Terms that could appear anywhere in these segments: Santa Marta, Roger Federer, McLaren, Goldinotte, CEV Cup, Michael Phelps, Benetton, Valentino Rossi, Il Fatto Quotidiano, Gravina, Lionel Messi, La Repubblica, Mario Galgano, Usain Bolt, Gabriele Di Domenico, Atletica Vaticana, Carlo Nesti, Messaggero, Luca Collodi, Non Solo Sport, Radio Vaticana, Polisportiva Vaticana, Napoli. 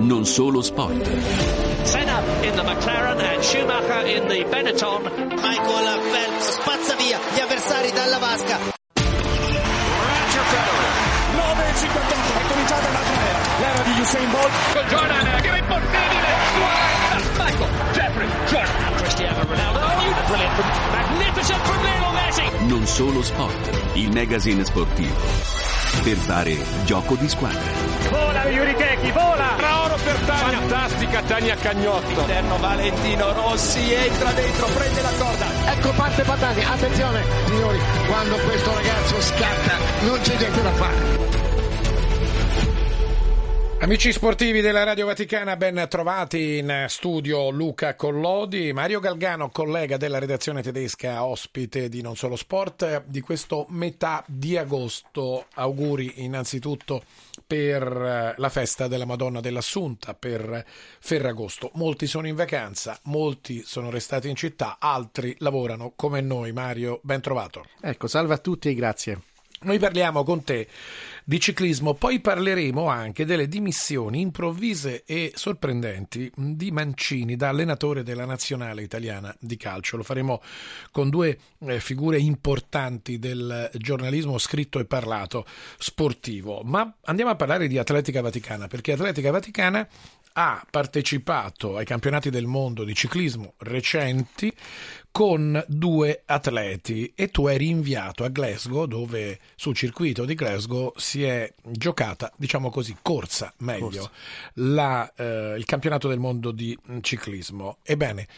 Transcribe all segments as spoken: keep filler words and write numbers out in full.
non solo sport. Senna in the McLaren and Schumacher in the Benetton. Michael Phelps spazza via gli avversari dalla vasca. Roger Federer, nove e cinquantotto, è cominciata un'altra era, l'era di Usain Bolt. Con Jordan, che è impossibile, quaranta, Michael, Jeffrey, Jordan, Cristiano Ronaldo, oh, brilliant, magnificent from Lionel Messi. Non solo sport, il magazine sportivo. Per fare gioco di squadra. Vola Iuritechi, vola! Tra oro per Tania. Fantastica Tania Cagnotto. Interno Valentino Rossi, entra dentro, prende la corda. Ecco parte Patani, attenzione signori, quando questo ragazzo scatta non c'è niente da fare. Amici sportivi della Radio Vaticana, ben trovati in studio Luca Collodi, Mario Galgano, collega della redazione tedesca, ospite di Non Solo Sport di questo metà di agosto. Auguri innanzitutto per la festa della Madonna dell'Assunta, per Ferragosto. Molti sono in vacanza, molti sono restati in città, altri lavorano come noi. Mario, ben trovato. Ecco, salve a tutti e grazie. Noi parliamo con te di ciclismo, poi parleremo anche delle dimissioni improvvise e sorprendenti di Mancini da allenatore della nazionale italiana di calcio. Lo faremo con due figure importanti del giornalismo scritto e parlato sportivo. Ma andiamo a parlare di Atletica Vaticana, perché Atletica Vaticana ha partecipato ai campionati del mondo di ciclismo recenti con due atleti e tu eri inviato a Glasgow, dove sul circuito di Glasgow si è giocata, diciamo così, corsa meglio, corsa. La, eh, il campionato del mondo di ciclismo. Ebbene,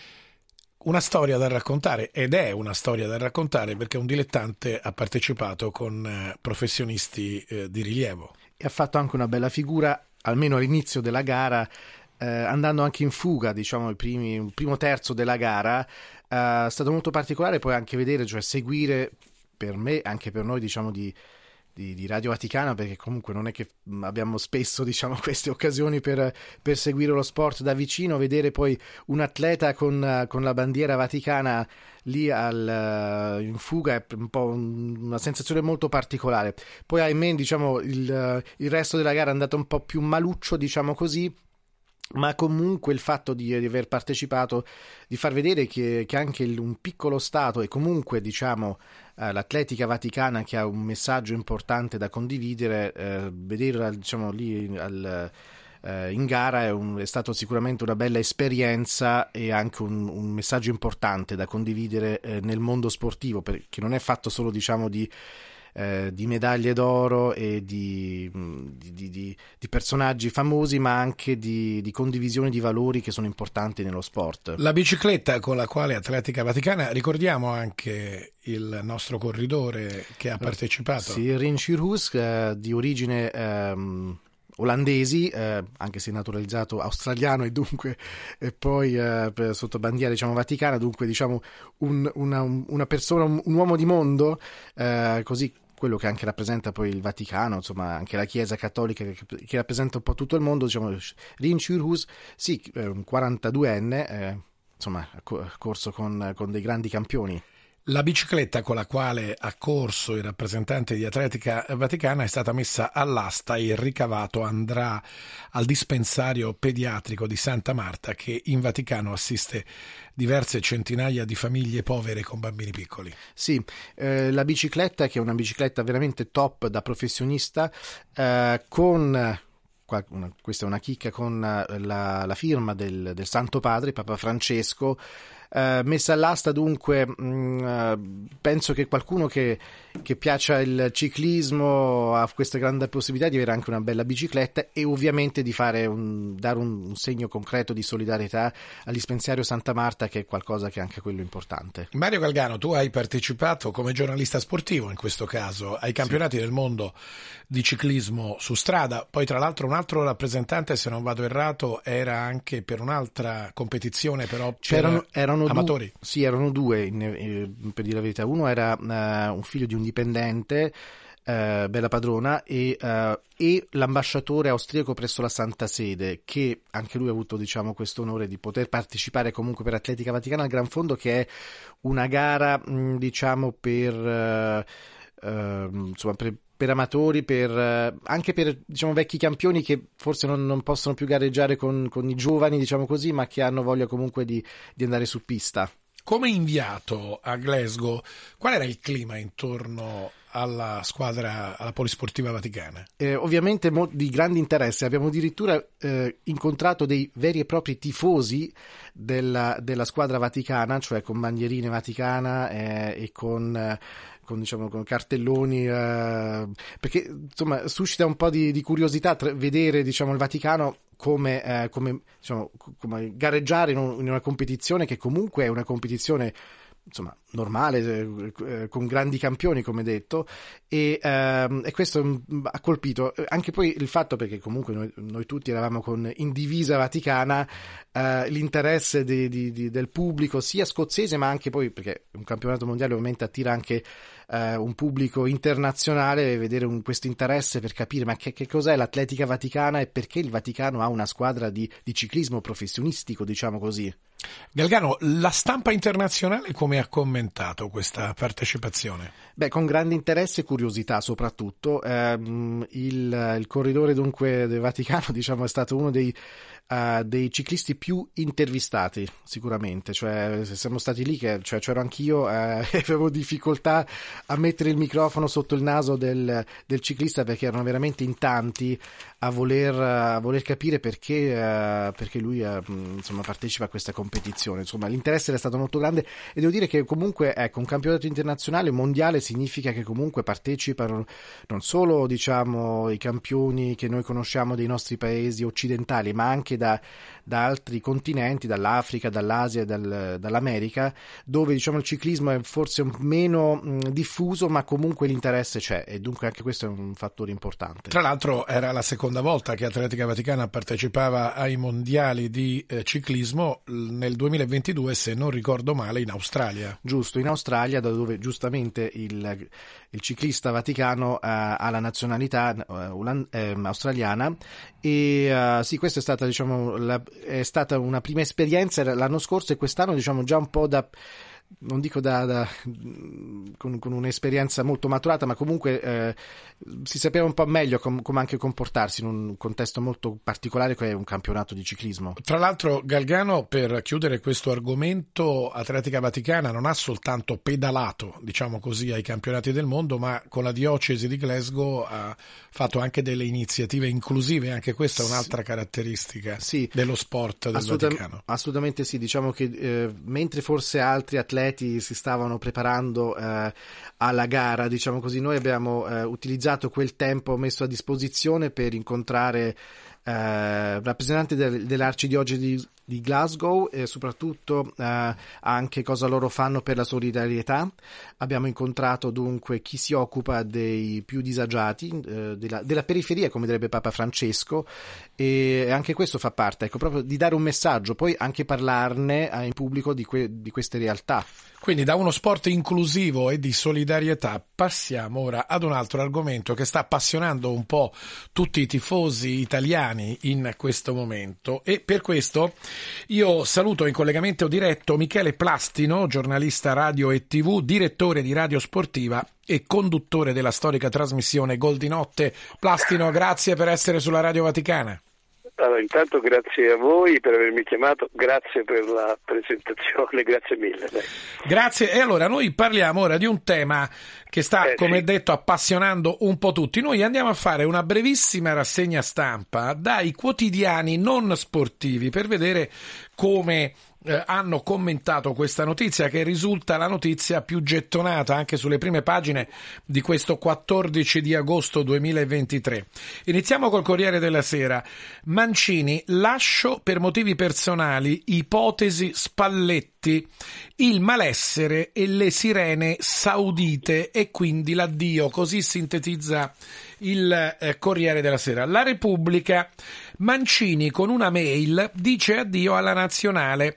una storia da raccontare, ed è una storia da raccontare perché un dilettante ha partecipato con eh, professionisti eh, di rilievo. E ha fatto anche una bella figura, almeno all'inizio della gara, eh, andando anche in fuga, diciamo, il, primi, il primo terzo della gara. È eh, stato molto particolare poi anche vedere, cioè seguire, per me, anche per noi, diciamo, di, di, di Radio Vaticana, perché comunque non è che abbiamo spesso, diciamo, queste occasioni per, per seguire lo sport da vicino, vedere poi un atleta con, con la bandiera vaticana lì al, in fuga è un po' una sensazione molto particolare. Poi ahimè, diciamo, il, il resto della gara è andato un po' più maluccio, diciamo così, ma comunque il fatto di, di aver partecipato, di far vedere che, che anche il, un piccolo stato e comunque, diciamo, eh, l'Atletica Vaticana, che ha un messaggio importante da condividere, eh, vederla, diciamo, lì al, eh, in gara è, un, è stato sicuramente una bella esperienza e anche un, un messaggio importante da condividere eh, nel mondo sportivo, perché non è fatto solo, diciamo, di Eh, di medaglie d'oro e di, di, di, di personaggi famosi, ma anche di, di condivisione di valori che sono importanti nello sport. La bicicletta con la quale Atletica Vaticana, ricordiamo anche il nostro corridore che ha partecipato. Sì, Rienk Ruurd Hus, eh, di origine ehm, olandesi, eh, anche se naturalizzato australiano e dunque e poi eh, sotto bandiera, diciamo, vaticana, dunque, diciamo, un, una, una persona, un, un uomo di mondo, eh, così, quello che anche rappresenta poi il Vaticano, insomma, anche la Chiesa Cattolica, che, che rappresenta un po' tutto il mondo, diciamo. Rienk Ruurd Hus, sì, eh, un quarantaduenne, eh, insomma, ha co- corso con, con dei grandi campioni. La bicicletta con la quale ha corso il rappresentante di Atletica Vaticana è stata messa all'asta e il ricavato andrà al dispensario pediatrico di Santa Marta, che in Vaticano assiste diverse centinaia di famiglie povere con bambini piccoli. Sì, eh, la bicicletta, che è una bicicletta veramente top da professionista, eh, con... Una, questa è una chicca con la, la firma del, del Santo Padre, Papa Francesco, eh, messa all'asta. Dunque mh, penso che qualcuno che, che piaccia il ciclismo ha questa grande possibilità di avere anche una bella bicicletta e ovviamente di fare un, dare un, un segno concreto di solidarietà al dispensario Santa Marta, che è qualcosa che è anche quello importante. Mario Galgano, tu hai partecipato come giornalista sportivo, in questo caso, ai campionati, sì, del mondo di ciclismo su strada, poi tra l'altro un altro rappresentante, se non vado errato, era anche per un'altra competizione, però c'erano, per erano amatori. Due, sì, erano due, per dire la verità. Uno era uh, un figlio di un dipendente, uh, bella padrona, e, uh, e l'ambasciatore austriaco presso la Santa Sede, che anche lui ha avuto, diciamo, questo onore di poter partecipare comunque per Atletica Vaticana al Gran Fondo, che è una gara, mh, diciamo, per uh, uh, insomma, per per amatori, per, anche per, diciamo, vecchi campioni che forse non, non possono più gareggiare con, con i giovani, diciamo così, ma che hanno voglia comunque di, di andare su pista. Come inviato a Glasgow, qual era il clima intorno alla squadra, alla Polisportiva Vaticana? Eh, ovviamente mo- di grande interesse. Abbiamo addirittura eh, incontrato dei veri e propri tifosi della, della squadra vaticana, cioè con bandierine vaticana eh, e con... Eh, Con, diciamo, con cartelloni, eh, perché insomma suscita un po' di, di curiosità tra, vedere, diciamo, il Vaticano come, eh, come, diciamo, come gareggiare in, un, in una competizione che comunque è una competizione, insomma, normale, eh, con grandi campioni, come detto, e, eh, e questo ha colpito anche poi il fatto, perché comunque noi, noi tutti eravamo con in divisa vaticana, eh, l'interesse di, di, di, del pubblico sia scozzese, ma anche poi perché un campionato mondiale ovviamente attira anche Uh, un pubblico internazionale, vedere un, questo interesse per capire ma che, che cos'è l'Atletica Vaticana e perché il Vaticano ha una squadra di, di ciclismo professionistico, diciamo così. Galgano, la stampa internazionale come ha commentato questa partecipazione? Beh, con grande interesse e curiosità soprattutto. Ehm, il, il corridore dunque del Vaticano, diciamo, è stato uno dei, uh, dei ciclisti più intervistati sicuramente, cioè siamo stati lì che, cioè, c'ero anch'io eh, e avevo difficoltà a mettere il microfono sotto il naso del, del ciclista, perché erano veramente in tanti a voler, a voler capire perché, uh, perché lui uh, insomma, partecipa a questa competizione. Insomma, l'interesse era stato molto grande e devo dire che comunque, ecco, un campionato internazionale mondiale significa che comunque partecipano non solo, diciamo, i campioni che noi conosciamo dei nostri paesi occidentali, ma anche da, da altri continenti, dall'Africa, dall'Asia, dal, dall'America, dove, diciamo, il ciclismo è forse meno mh, diffuso, ma comunque l'interesse c'è, e dunque anche questo è un fattore importante. Tra l'altro era la seconda volta che Atletica Vaticana partecipava ai mondiali di eh, ciclismo, nel duemilaventidue, se non ricordo male, in Australia. Giusto, in Australia, da dove giustamente il, il ciclista vaticano eh, ha la nazionalità eh, eh, australiana, e eh, sì, questa è stata, diciamo, la, è stata una prima esperienza l'anno scorso, e quest'anno, diciamo, già un po' da non dico da, da con, con un'esperienza molto maturata, ma comunque eh, si sapeva un po' meglio com, come anche comportarsi in un contesto molto particolare che è un campionato di ciclismo. Tra l'altro, Galgano, per chiudere questo argomento, Atletica Vaticana non ha soltanto pedalato, diciamo così, ai campionati del mondo, ma con la diocesi di Glasgow ha fatto anche delle iniziative inclusive, anche questa è un'altra sì. caratteristica sì. dello sport del Assolutam- Vaticano. Assolutamente sì, diciamo che eh, mentre forse altri atleti si stavano preparando eh, alla gara, diciamo così, noi abbiamo eh, utilizzato quel tempo messo a disposizione per incontrare eh, rappresentanti del, dell'arcidiocesi di, di Glasgow e soprattutto eh, anche cosa loro fanno per la solidarietà. Abbiamo incontrato dunque chi si occupa dei più disagiati, eh, della, della periferia, come direbbe Papa Francesco, e anche questo fa parte, ecco, proprio di dare un messaggio, poi anche parlarne eh, in pubblico di, que- di queste realtà. Quindi da uno sport inclusivo e di solidarietà passiamo ora ad un altro argomento che sta appassionando un po' tutti i tifosi italiani in questo momento, e per questo io saluto in collegamento diretto Michele Plastino, giornalista radio e tivù, direttore di Radio Sportiva e conduttore della storica trasmissione Goldinotte. Plastino, grazie per essere sulla Radio Vaticana. Allora, intanto grazie a voi per avermi chiamato, grazie per la presentazione, grazie mille. Dai. Grazie, e allora noi parliamo ora di un tema che sta, eh, come sì. detto, appassionando un po' tutti. Noi andiamo a fare una brevissima rassegna stampa dai quotidiani non sportivi per vedere come Eh, hanno commentato questa notizia, che risulta la notizia più gettonata anche sulle prime pagine di questo quattordici di agosto duemilaventitré. Iniziamo col Corriere della Sera. Mancini: lascio per motivi personali, ipotesi Spalletti, il malessere e le sirene saudite e quindi l'addio. Così sintetizza il eh, Corriere della Sera. La Repubblica: Mancini con una mail dice addio alla nazionale.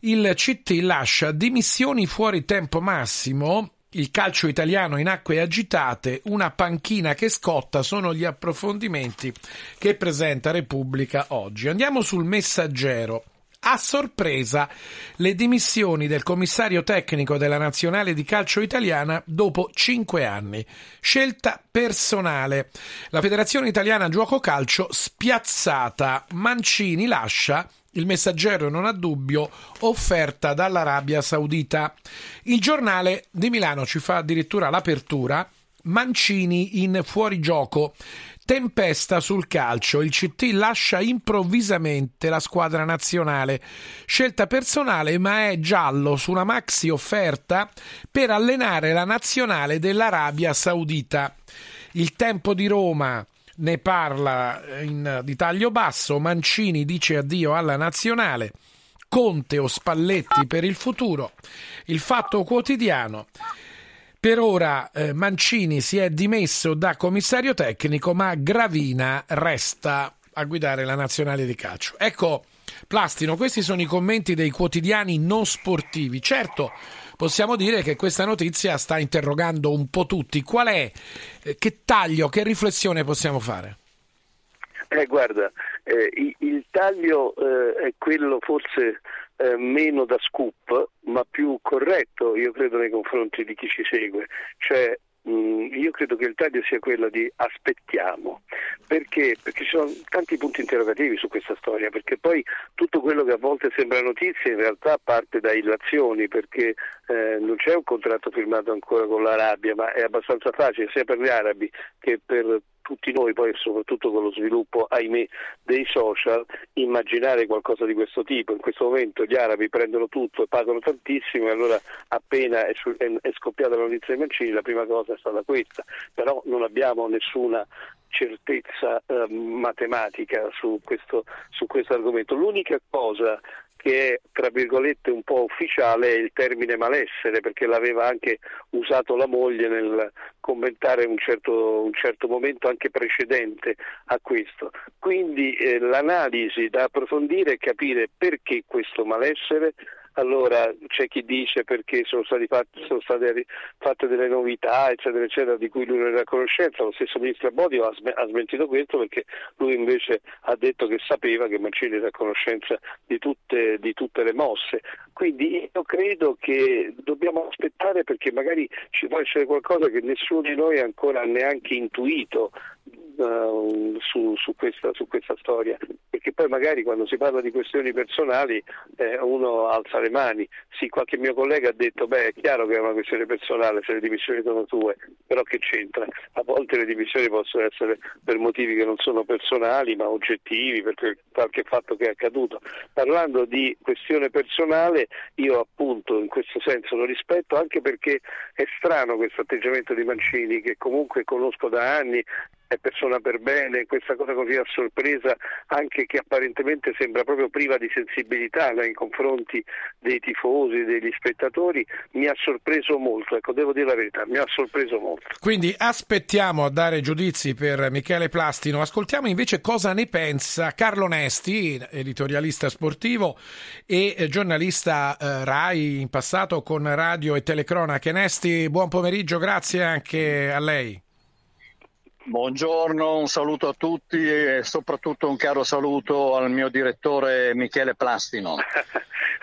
Il C T lascia dimissioni fuori tempo massimo, il calcio italiano in acque agitate, una panchina che scotta, sono gli approfondimenti che presenta Repubblica oggi. Andiamo sul Messaggero. a sorpresa le dimissioni del commissario tecnico della nazionale di calcio italiana dopo cinque anni. Scelta personale. La Federazione Italiana Gioco Calcio spiazzata. Mancini lascia. Il Messaggero non ha dubbio, offerta dall'Arabia Saudita. Il Giornale di Milano ci fa addirittura l'apertura. Mancini in fuorigioco. Tempesta sul calcio, il C T lascia improvvisamente la squadra nazionale. Scelta personale, ma è giallo su una maxi offerta per allenare la nazionale dell'Arabia Saudita. Il Tempo di Roma ne parla in, di taglio basso. Mancini dice addio alla nazionale. Conte o Spalletti per il futuro. Il Fatto Quotidiano. Per ora eh, Mancini si è dimesso da commissario tecnico, ma Gravina resta a guidare la nazionale di calcio. Ecco, Plastino, questi sono i commenti dei quotidiani non sportivi. Certo, possiamo dire che questa notizia sta interrogando un po' tutti. Qual è, eh, che taglio, che riflessione possiamo fare? Eh, guarda, eh, il taglio eh, è quello forse Eh, meno da scoop ma più corretto, io credo, nei confronti di chi ci segue, cioè mh, io credo che il taglio sia quello di aspettiamo, perché perché ci sono tanti punti interrogativi su questa storia, perché poi tutto quello che a volte sembra notizia in realtà parte da illazioni, perché eh, non c'è un contratto firmato ancora con l'Arabia, ma è abbastanza facile sia per gli arabi che per tutti noi, poi soprattutto con lo sviluppo, ahimè, dei social, immaginare qualcosa di questo tipo. In questo momento gli arabi prendono tutto e pagano tantissimo, e allora appena è, su, è, è scoppiata la notizia di Mancini la prima cosa è stata questa, però non abbiamo nessuna certezza eh, matematica su questo su questo argomento. L'unica cosa che è, tra virgolette, un po' ufficiale è il termine malessere, perché l'aveva anche usato la moglie nel commentare un certo, un certo momento anche precedente a questo. Quindi eh, l'analisi da approfondire è capire perché questo malessere. Allora c'è chi dice perché sono, stati fatti, sono state fatte delle novità eccetera eccetera di cui lui non era a conoscenza. Lo stesso ministro Bodio ha, sm- ha smentito questo, perché lui invece ha detto che sapeva che Mancini era a conoscenza di tutte, di tutte le mosse. Quindi io credo che dobbiamo aspettare, perché magari ci può essere qualcosa che nessuno di noi ancora ha neanche intuito uh, su, su, questa, su questa storia, perché poi magari quando si parla di questioni personali eh, uno alza le mani. Sì, qualche mio collega ha detto beh, è chiaro che è una questione personale se le dimissioni sono tue, però che c'entra? A volte le dimissioni possono essere per motivi che non sono personali ma oggettivi, per qualche fatto che è accaduto. Parlando di questione personale, io appunto in questo senso lo rispetto, anche perché è strano questo atteggiamento di Mancini, che comunque conosco da anni, è persona per bene. Questa cosa così a sorpresa, anche che apparentemente sembra proprio priva di sensibilità nei confronti dei tifosi, degli spettatori, mi ha sorpreso molto, ecco, devo dire la verità, mi ha sorpreso molto. Quindi aspettiamo a dare giudizi per Michele Plastino. Ascoltiamo invece cosa ne pensa Carlo Nesti, editorialista sportivo e giornalista eh, Rai in passato con radio e telecronache. Nesti, buon pomeriggio, grazie anche a lei. Buongiorno, un saluto a tutti e soprattutto un caro saluto al mio direttore Michele Plastino.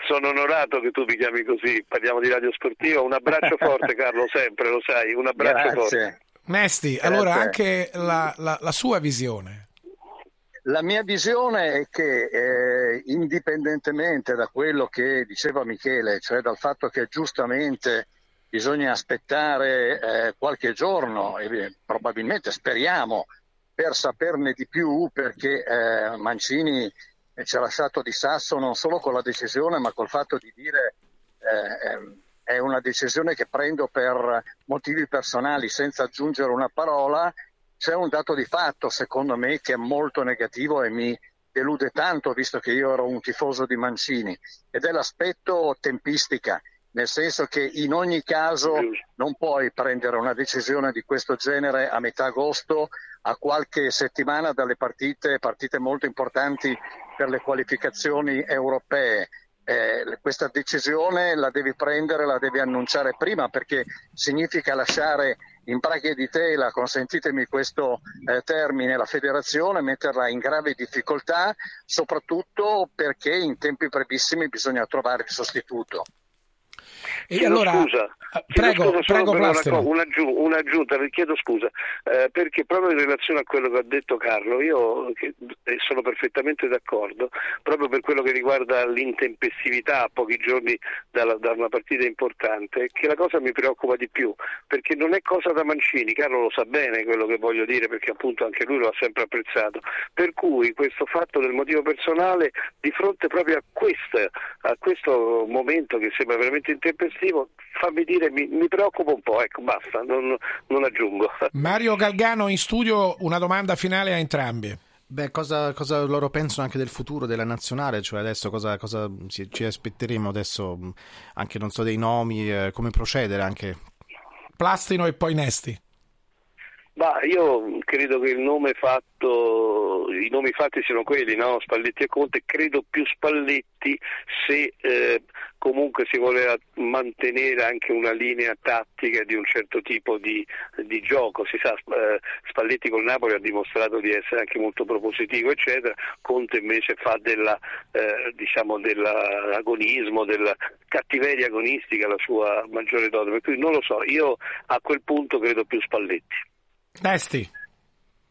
Sono onorato che tu mi chiami così, parliamo di Radio Sportiva. Un abbraccio forte Carlo, sempre, lo sai, un abbraccio Grazie. forte. Nesti, allora anche la, la, la sua visione. La mia visione è che eh, indipendentemente da quello che diceva Michele, cioè dal fatto che giustamente bisogna aspettare eh, qualche giorno, e probabilmente speriamo, per saperne di più, perché eh, Mancini ci ha lasciato di sasso non solo con la decisione, ma col fatto di dire eh, è una decisione che prendo per motivi personali, senza aggiungere una parola. C'è un dato di fatto, secondo me, che è molto negativo e mi delude tanto, visto che io ero un tifoso di Mancini, ed è l'aspetto tempistica. Nel senso che in ogni caso non puoi prendere una decisione di questo genere a metà agosto, a qualche settimana dalle partite, partite molto importanti per le qualificazioni europee. Eh, questa decisione la devi prendere, la devi annunciare prima, perché significa lasciare in braghe di tela, consentitemi questo eh, termine, la federazione, metterla in grave difficoltà, soprattutto perché in tempi brevissimi bisogna trovare il sostituto. E chiedo allora scusa, prego, scusa prego Plastino. Una, un'aggiunta, chiedo scusa, eh, perché proprio in relazione a quello che ha detto Carlo, io che, sono perfettamente d'accordo, proprio per quello che riguarda l'intempestività a pochi giorni dalla, da una partita importante, che la cosa mi preoccupa di più, perché non è cosa da Mancini, Carlo lo sa bene quello che voglio dire, perché appunto anche lui lo ha sempre apprezzato, per cui questo fatto del motivo personale di fronte proprio a, questa, a questo momento che sembra veramente intempestivo, fammi dire, mi, mi preoccupo un po', ecco, basta, non, non aggiungo. Mario Galgano in studio, una domanda finale a entrambi. Beh, cosa, cosa loro pensano anche del futuro della nazionale, cioè adesso cosa, cosa ci, ci aspetteremo adesso, anche non so dei nomi, eh, come procedere anche. Plastino e poi Nesti. Bah, io credo che il nome fatto, i nomi fatti siano quelli, no? Spalletti e Conte, credo più Spalletti se eh, comunque si voleva mantenere anche una linea tattica di un certo tipo di, di gioco, si sa Spalletti col Napoli ha dimostrato di essere anche molto propositivo eccetera, Conte invece fa della, eh, diciamo dell'agonismo, della cattiveria agonistica la sua maggiore dote, per cui non lo so, io a quel punto credo più Spalletti. Nesti.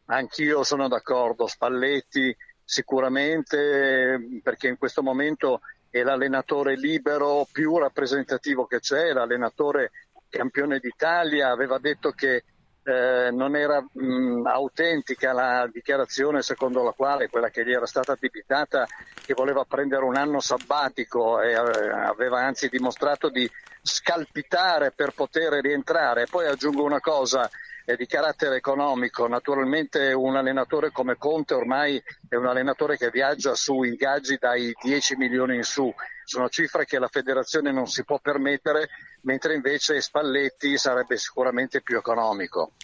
Anch'io sono d'accordo, Spalletti sicuramente, perché in questo momento è l'allenatore libero più rappresentativo che c'è, l'allenatore campione d'Italia, aveva detto che eh, non era mh, autentica la dichiarazione secondo la quale, quella che gli era stata addebitata, che voleva prendere un anno sabbatico e eh, aveva anzi dimostrato di scalpitare per poter rientrare. Poi aggiungo una cosa di carattere economico, naturalmente un allenatore come Conte ormai è un allenatore che viaggia su ingaggi dai dieci milioni in su, sono cifre che la federazione non si può permettere, mentre invece Spalletti sarebbe sicuramente più economico.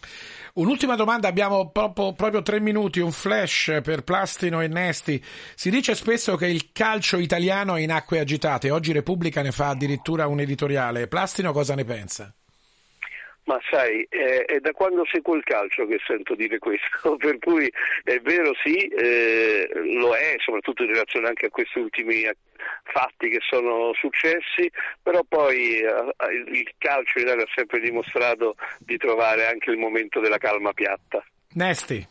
Un'ultima domanda, abbiamo proprio, proprio tre minuti, un flash per Plastino e Nesti. Si dice spesso che il calcio italiano è in acque agitate, oggi Repubblica ne fa addirittura un editoriale. Plastino cosa ne pensa? Ma sai, eh, è da quando seguo il calcio che sento dire questo, per cui è vero sì, eh, lo è, soprattutto in relazione anche a questi ultimi fatti che sono successi, però poi eh, il calcio in Italia ha sempre dimostrato di trovare anche il momento della calma piatta. Nesti.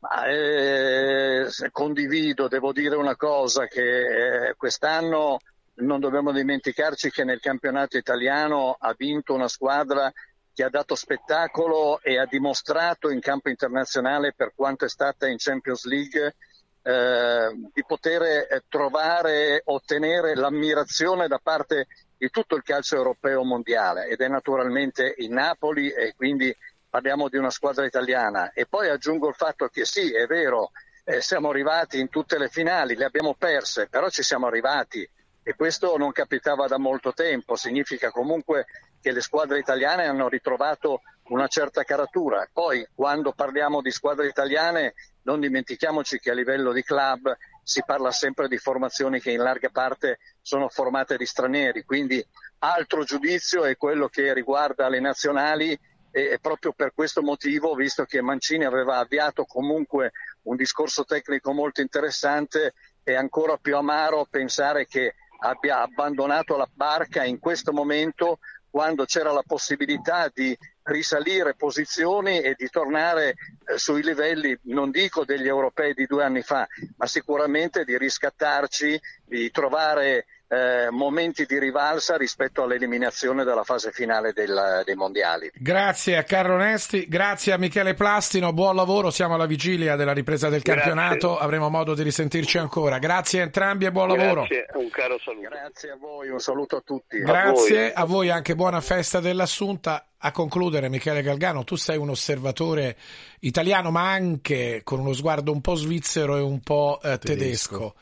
Ma, eh, condivido, devo dire una cosa, che eh, quest'anno... non dobbiamo dimenticarci che nel campionato italiano ha vinto una squadra che ha dato spettacolo e ha dimostrato in campo internazionale, per quanto è stata in Champions League, eh, di poter trovare, ottenere l'ammirazione da parte di tutto il calcio europeo mondiale, ed è naturalmente il Napoli, e quindi parliamo di una squadra italiana. E poi aggiungo il fatto che sì, è vero, eh, siamo arrivati in tutte le finali, le abbiamo perse, però ci siamo arrivati. E questo non capitava da molto tempo, significa comunque che le squadre italiane hanno ritrovato una certa caratura. Poi, quando parliamo di squadre italiane, non dimentichiamoci che a livello di club si parla sempre di formazioni che in larga parte sono formate di stranieri, quindi altro giudizio è quello che riguarda le nazionali, e proprio per questo motivo, visto che Mancini aveva avviato comunque un discorso tecnico molto interessante, è ancora più amaro pensare che abbia abbandonato la barca in questo momento, quando c'era la possibilità di risalire posizioni e di tornare eh, sui livelli, non dico degli europei di due anni fa, ma sicuramente di riscattarci, di trovare eh, momenti di rivalsa rispetto all'eliminazione della fase finale del, dei mondiali. Grazie a Carlo Nesti, grazie a Michele Plastino, buon lavoro, siamo alla vigilia della ripresa del grazie. campionato, avremo modo di risentirci ancora. Grazie a entrambi e buon grazie, lavoro. Un caro saluto. Grazie a voi, un saluto a tutti. Grazie a voi, a voi anche buona festa dell'Assunta. A concludere, Michele Galgano, tu sei un osservatore italiano, ma anche con uno sguardo un po' svizzero e un po' eh, tedesco. tedesco.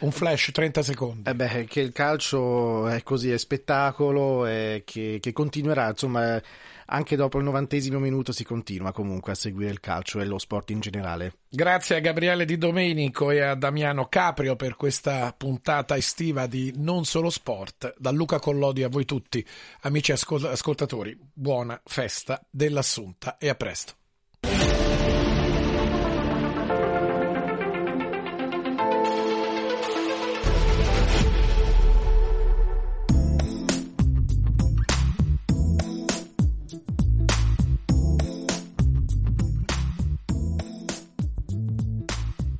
Un flash, trenta secondi. Eh beh, che il calcio è così, è spettacolo, e che, che continuerà, insomma, anche dopo il novantesimo minuto si continua comunque a seguire il calcio e lo sport in generale. Grazie a Gabriele Di Domenico e a Damiano Caprio per questa puntata estiva di Non Solo Sport. Da Luca Collodi a voi tutti, amici ascol- ascoltatori, buona festa dell'Assunta e a presto.